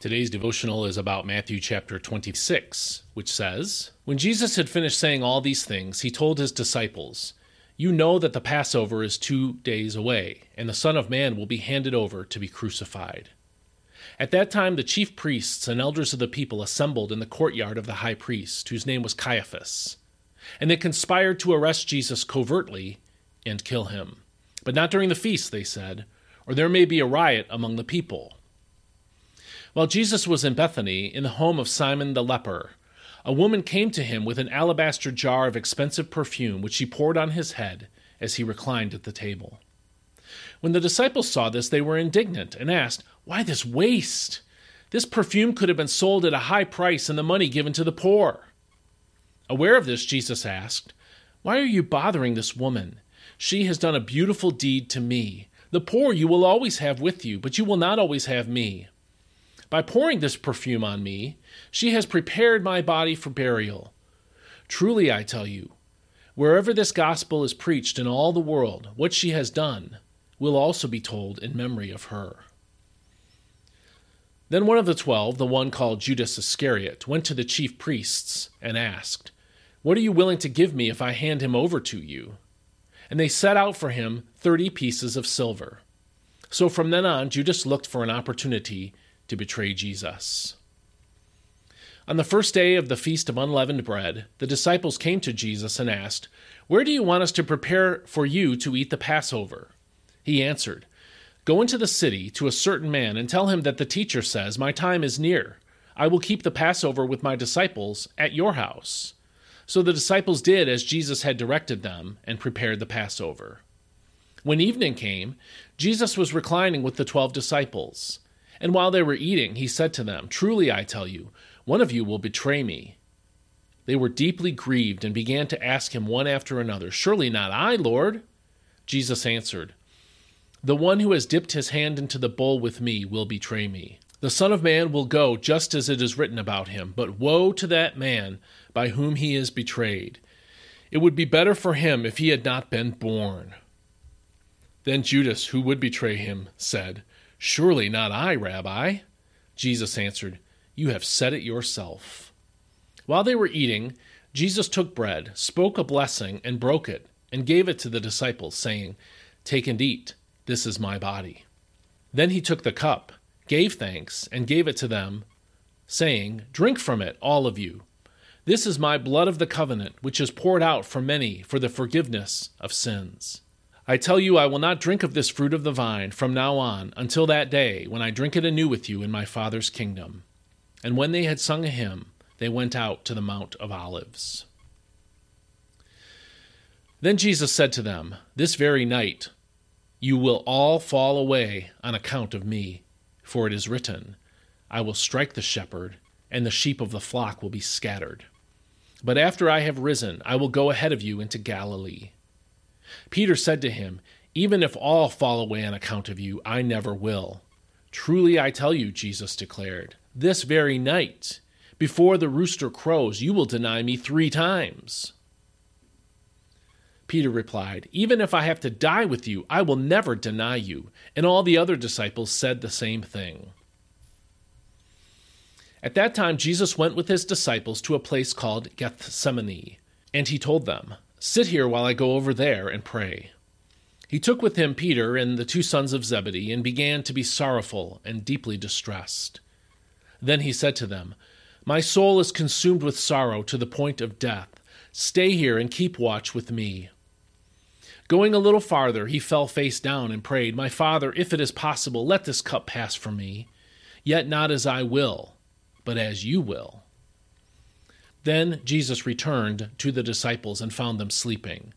Today's devotional is about Matthew chapter 26, which says, "When Jesus had finished saying all these things, he told his disciples, 'You know that the Passover is 2 days away, and the Son of Man will be handed over to be crucified.' At that time the chief priests and elders of the people assembled in the courtyard of the high priest, whose name was Caiaphas, and they conspired to arrest Jesus covertly and kill him. 'But not during the feast,' they said, 'or there may be a riot among the people.' While Jesus was in Bethany, in the home of Simon the leper, a woman came to him with an alabaster jar of expensive perfume, which she poured on his head as he reclined at the table. When the disciples saw this, they were indignant and asked, 'Why this waste? This perfume could have been sold at a high price and the money given to the poor.' Aware of this, Jesus asked, 'Why are you bothering this woman? She has done a beautiful deed to me. The poor you will always have with you, but you will not always have me. By pouring this perfume on me, she has prepared my body for burial. Truly, I tell you, wherever this gospel is preached in all the world, what she has done will also be told in memory of her.' Then one of the 12, the one called Judas Iscariot, went to the chief priests and asked, 'What are you willing to give me if I hand him over to you?' And they set out for him 30 pieces of silver. So from then on, Judas looked for an opportunity to betray Jesus. On the first day of the Feast of Unleavened Bread, the disciples came to Jesus and asked, 'Where do you want us to prepare for you to eat the Passover?' He answered, 'Go into the city to a certain man and tell him that the teacher says, "My time is near. I will keep the Passover with my disciples at your house."' So the disciples did as Jesus had directed them and prepared the Passover. When evening came, Jesus was reclining with the 12 disciples. And while they were eating, he said to them, 'Truly I tell you, one of you will betray me.' They were deeply grieved and began to ask him one after another, 'Surely not I, Lord?' Jesus answered, 'The one who has dipped his hand into the bowl with me will betray me. The Son of Man will go just as it is written about him, but woe to that man by whom he is betrayed. It would be better for him if he had not been born.' Then Judas, who would betray him, said, 'Surely not I, Rabbi.' Jesus answered, 'You have said it yourself.' While they were eating, Jesus took bread, spoke a blessing, and broke it, and gave it to the disciples, saying, 'Take and eat. This is my body.' Then he took the cup, gave thanks, and gave it to them, saying, 'Drink from it, all of you. This is my blood of the covenant, which is poured out for many for the forgiveness of sins. I tell you, I will not drink of this fruit of the vine from now on until that day when I drink it anew with you in my Father's kingdom.' And when they had sung a hymn, they went out to the Mount of Olives. Then Jesus said to them, 'This very night you will all fall away on account of me, for it is written, "I will strike the shepherd, and the sheep of the flock will be scattered." But after I have risen, I will go ahead of you into Galilee." Peter said to him, "Even if all fall away on account of you, I never will." "Truly I tell you," Jesus declared, "this very night, before the rooster crows, you will deny me 3 times." Peter replied, "Even if I have to die with you, I will never deny you." And all the other disciples said the same thing. At that time, Jesus went with his disciples to a place called Gethsemane, and he told them, "Sit here while I go over there and pray." He took with him Peter and the 2 sons of Zebedee and began to be sorrowful and deeply distressed. Then he said to them, "My soul is consumed with sorrow to the point of death. Stay here and keep watch with me." Going a little farther, he fell face down and prayed, "My Father, if it is possible, let this cup pass from me. Yet not as I will, but as you will." Then Jesus returned to the disciples and found them sleeping.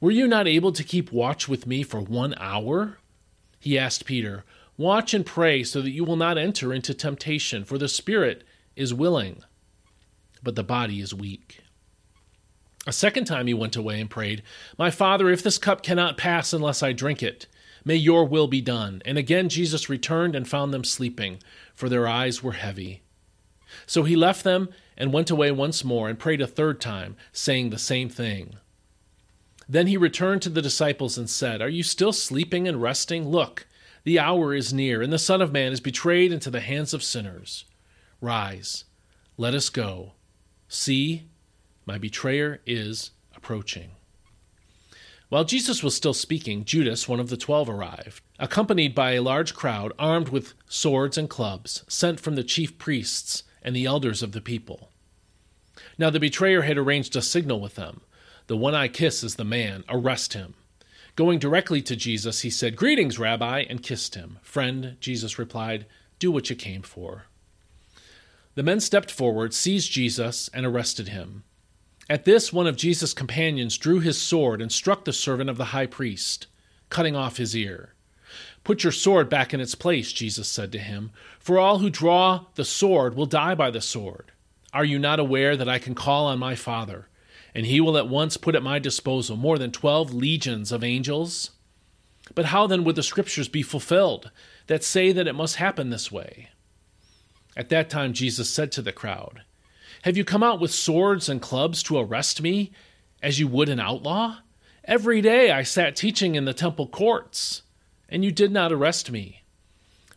"Were you not able to keep watch with me for 1 hour?" He asked Peter, "Watch and pray so that you will not enter into temptation, for the spirit is willing, but the body is weak." A second time he went away and prayed, "My Father, if this cup cannot pass unless I drink it, may your will be done." And again Jesus returned and found them sleeping, for their eyes were heavy. So he left them and went away once more and prayed a third time, saying the same thing. Then he returned to the disciples and said, "Are you still sleeping and resting? Look, The hour is near, and the Son of Man is betrayed into the hands of sinners. Rise, let us go. See, my betrayer is approaching." While Jesus was still speaking, Judas, one of the 12, arrived, accompanied by a large crowd armed with swords and clubs, sent from the chief priests and the elders of the people. Now the betrayer had arranged a signal with them. "The one I kiss is the man. Arrest him." Going directly to Jesus, he said, "Greetings, Rabbi," and kissed him. "Friend," Jesus replied, "do what you came for." The men stepped forward, seized Jesus, and arrested him. At this, one of Jesus' companions drew his sword and struck the servant of the high priest, cutting off his ear. "Put your sword back in its place," Jesus said to him, "for all who draw the sword will die by the sword. Are you not aware that I can call on my Father, and he will at once put at my disposal more than 12 legions of angels? But how then would the scriptures be fulfilled that say that it must happen this way?" At that time Jesus said to the crowd, "Have you come out with swords and clubs to arrest me, as you would an outlaw? Every day I sat teaching in the temple courts, and you did not arrest me.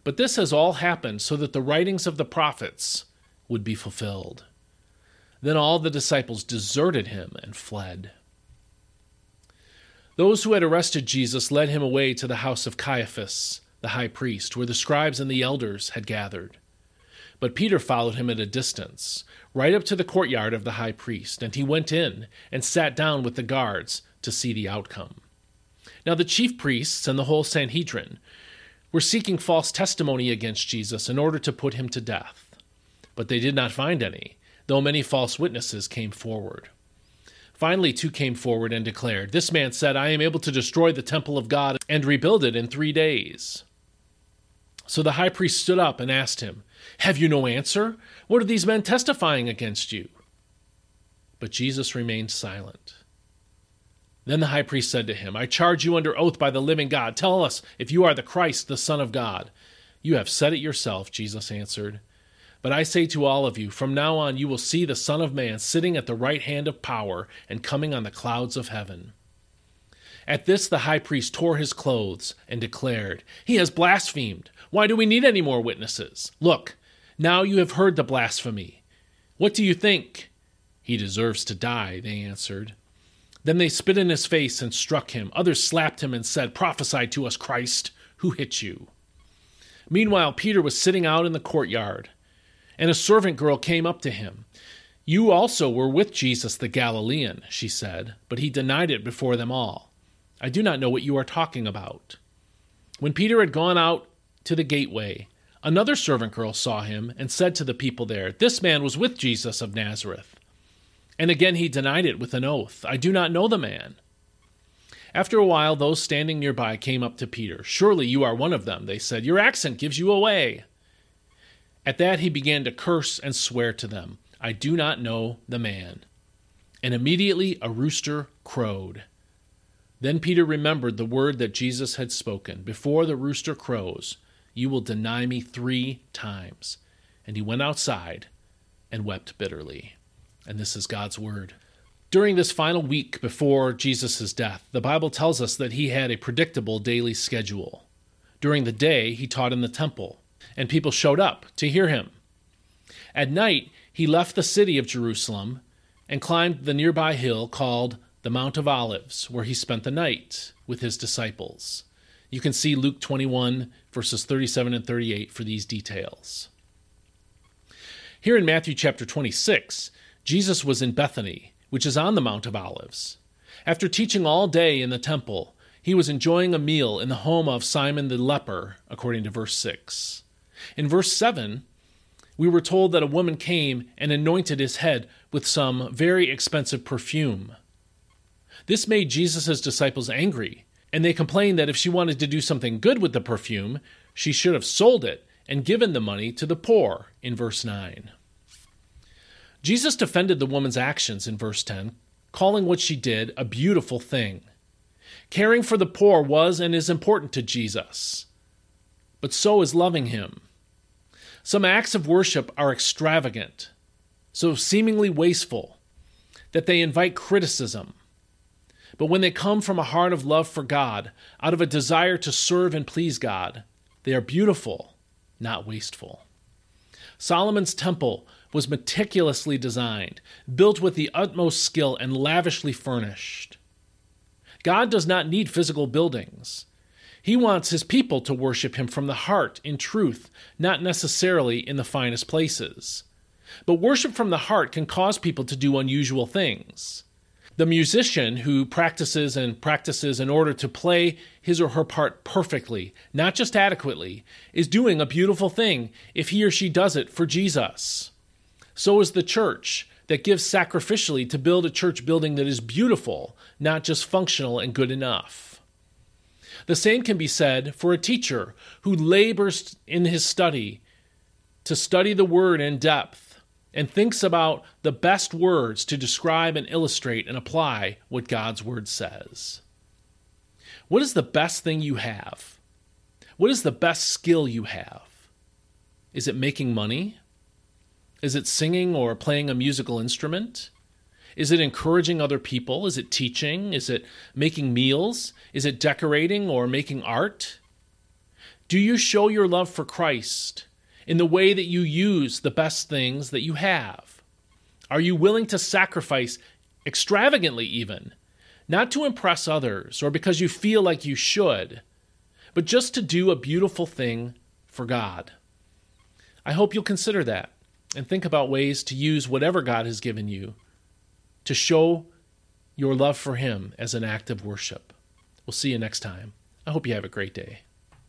But this has all happened so that the writings of the prophets would be fulfilled." Then all the disciples deserted him and fled. Those who had arrested Jesus led him away to the house of Caiaphas, the high priest, where the scribes and the elders had gathered. But Peter followed him at a distance, right up to the courtyard of the high priest, and he went in and sat down with the guards to see the outcome. Now the chief priests and the whole Sanhedrin were seeking false testimony against Jesus in order to put him to death, but they did not find any, though many false witnesses came forward. Finally, two came forward and declared, "This man said, 'I am able to destroy the temple of God and rebuild it in 3 days.'" So the high priest stood up and asked him, "Have you no answer? What are these men testifying against you?" But Jesus remained silent. Then the high priest said to him, "I charge you under oath by the living God. Tell us if you are the Christ, the Son of God." "You have said it yourself," Jesus answered. "But I say to all of you, from now on you will see the Son of Man sitting at the right hand of power and coming on the clouds of heaven." At this, the high priest tore his clothes and declared, "He has blasphemed. Why do we need any more witnesses? Look, now you have heard the blasphemy. What do you think?" "He deserves to die," they answered. Then they spit in his face and struck him. Others slapped him and said, "Prophesy to us, Christ, who hit you?" Meanwhile, Peter was sitting out in the courtyard, and a servant girl came up to him. "You also were with Jesus the Galilean," she said, but he denied it before them all. "I do not know what you are talking about." When Peter had gone out to the gateway, another servant girl saw him and said to the people there, "This man was with Jesus of Nazareth." And again he denied it with an oath, "I do not know the man." After a while, those standing nearby came up to Peter. "Surely you are one of them," they said. "Your accent gives you away." At that he began to curse and swear to them, "I do not know the man." And immediately a rooster crowed. Then Peter remembered the word that Jesus had spoken, "Before the rooster crows, you will deny me 3 times. And he went outside and wept bitterly. And this is God's word. During this final week before Jesus' death, the Bible tells us that he had a predictable daily schedule. During the day, he taught in the temple, and people showed up to hear him. At night, he left the city of Jerusalem and climbed the nearby hill called the Mount of Olives, where he spent the night with his disciples. You can see Luke 21, verses 37 and 38 for these details. Here in Matthew chapter 26, Jesus was in Bethany, which is on the Mount of Olives. After teaching all day in the temple, he was enjoying a meal in the home of Simon the leper, according to verse 6. In verse 7, we were told that a woman came and anointed his head with some very expensive perfume. This made Jesus' disciples angry, and they complained that if she wanted to do something good with the perfume, she should have sold it and given the money to the poor, in verse 9. Jesus defended the woman's actions in verse 10, calling what she did a beautiful thing. Caring for the poor was and is important to Jesus, but so is loving him. Some acts of worship are extravagant, so seemingly wasteful, that they invite criticism. But when they come from a heart of love for God, out of a desire to serve and please God, They are beautiful, not wasteful. Solomon's temple was meticulously designed, built with the utmost skill, and lavishly furnished. God does not need physical buildings. He wants his people to worship him from the heart in truth, not necessarily in the finest places. But worship from the heart can cause people to do unusual things. The musician who practices in order to play his or her part perfectly, not just adequately, is doing a beautiful thing if he or she does it for Jesus. So is the church that gives sacrificially to build a church building that is beautiful, not just functional and good enough. The same can be said for a teacher who labors in his study to study the word in depth, and thinks about the best words to describe and illustrate and apply what God's Word says. What is the best thing you have? What is the best skill you have? Is it making money? Is it singing or playing a musical instrument? Is it encouraging other people? Is it teaching? Is it making meals? Is it decorating or making art? Do you show your love for Christ in the way that you use the best things that you have? Are you willing to sacrifice, extravagantly even, not to impress others or because you feel like you should, but just to do a beautiful thing for God? I hope you'll consider that and think about ways to use whatever God has given you to show your love for Him as an act of worship. We'll see you next time. I hope you have a great day.